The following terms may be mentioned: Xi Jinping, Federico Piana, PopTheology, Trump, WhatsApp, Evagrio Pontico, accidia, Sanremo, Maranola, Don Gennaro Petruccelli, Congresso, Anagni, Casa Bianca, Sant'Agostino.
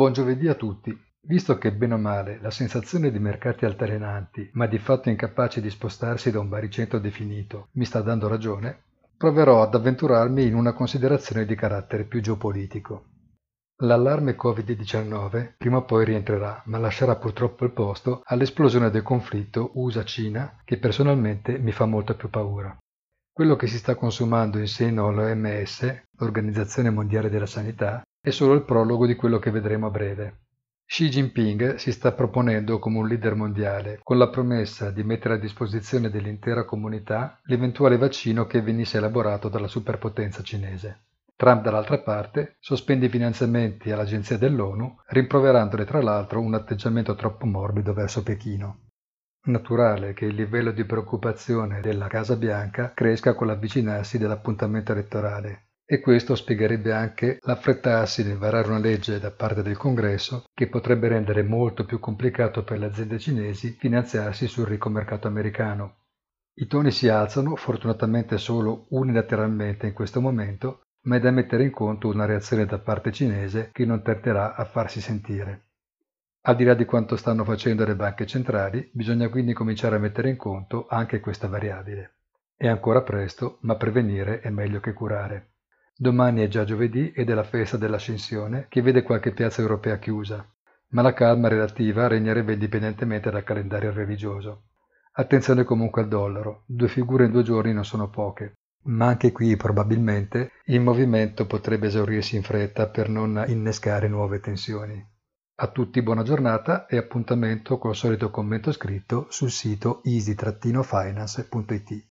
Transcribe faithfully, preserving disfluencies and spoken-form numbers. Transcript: Buon giovedì a tutti. Visto che bene o male la sensazione di mercati altalenanti, ma di fatto incapaci di spostarsi da un baricentro definito, mi sta dando ragione, proverò ad avventurarmi in una considerazione di carattere più geopolitico. L'allarme Covid diciannove prima o poi rientrerà, ma lascerà purtroppo il posto all'esplosione del conflitto U S A Cina, che personalmente mi fa molta più paura. Quello che si sta consumando in seno all'O M S, l'Organizzazione Mondiale della Sanità, è solo il prologo di quello che vedremo a breve. Xi Jinping si sta proponendo come un leader mondiale, con la promessa di mettere a disposizione dell'intera comunità l'eventuale vaccino che venisse elaborato dalla superpotenza cinese. Trump, dall'altra parte, sospende i finanziamenti all'agenzia dell'ONU, rimproverandole tra l'altro un atteggiamento troppo morbido verso Pechino. Naturale che il livello di preoccupazione della Casa Bianca cresca con l'avvicinarsi dell'appuntamento elettorale, e questo spiegherebbe anche l'affrettarsi nel varare una legge da parte del Congresso che potrebbe rendere molto più complicato per le aziende cinesi finanziarsi sul ricco mercato americano. I toni si alzano, fortunatamente solo unilateralmente in questo momento, ma è da mettere in conto una reazione da parte cinese che non tarderà a farsi sentire. Al di là di quanto stanno facendo le banche centrali, bisogna quindi cominciare a mettere in conto anche questa variabile. È ancora presto, ma prevenire è meglio che curare. Domani è già giovedì ed è la festa dell'Ascensione, che vede qualche piazza europea chiusa, ma la calma relativa regnerebbe indipendentemente dal calendario religioso. Attenzione comunque al dollaro, due figure in due giorni non sono poche. Ma anche qui probabilmente il movimento potrebbe esaurirsi in fretta per non innescare nuove tensioni. A tutti buona giornata e appuntamento col solito commento scritto sul sito easy dash finance punto it.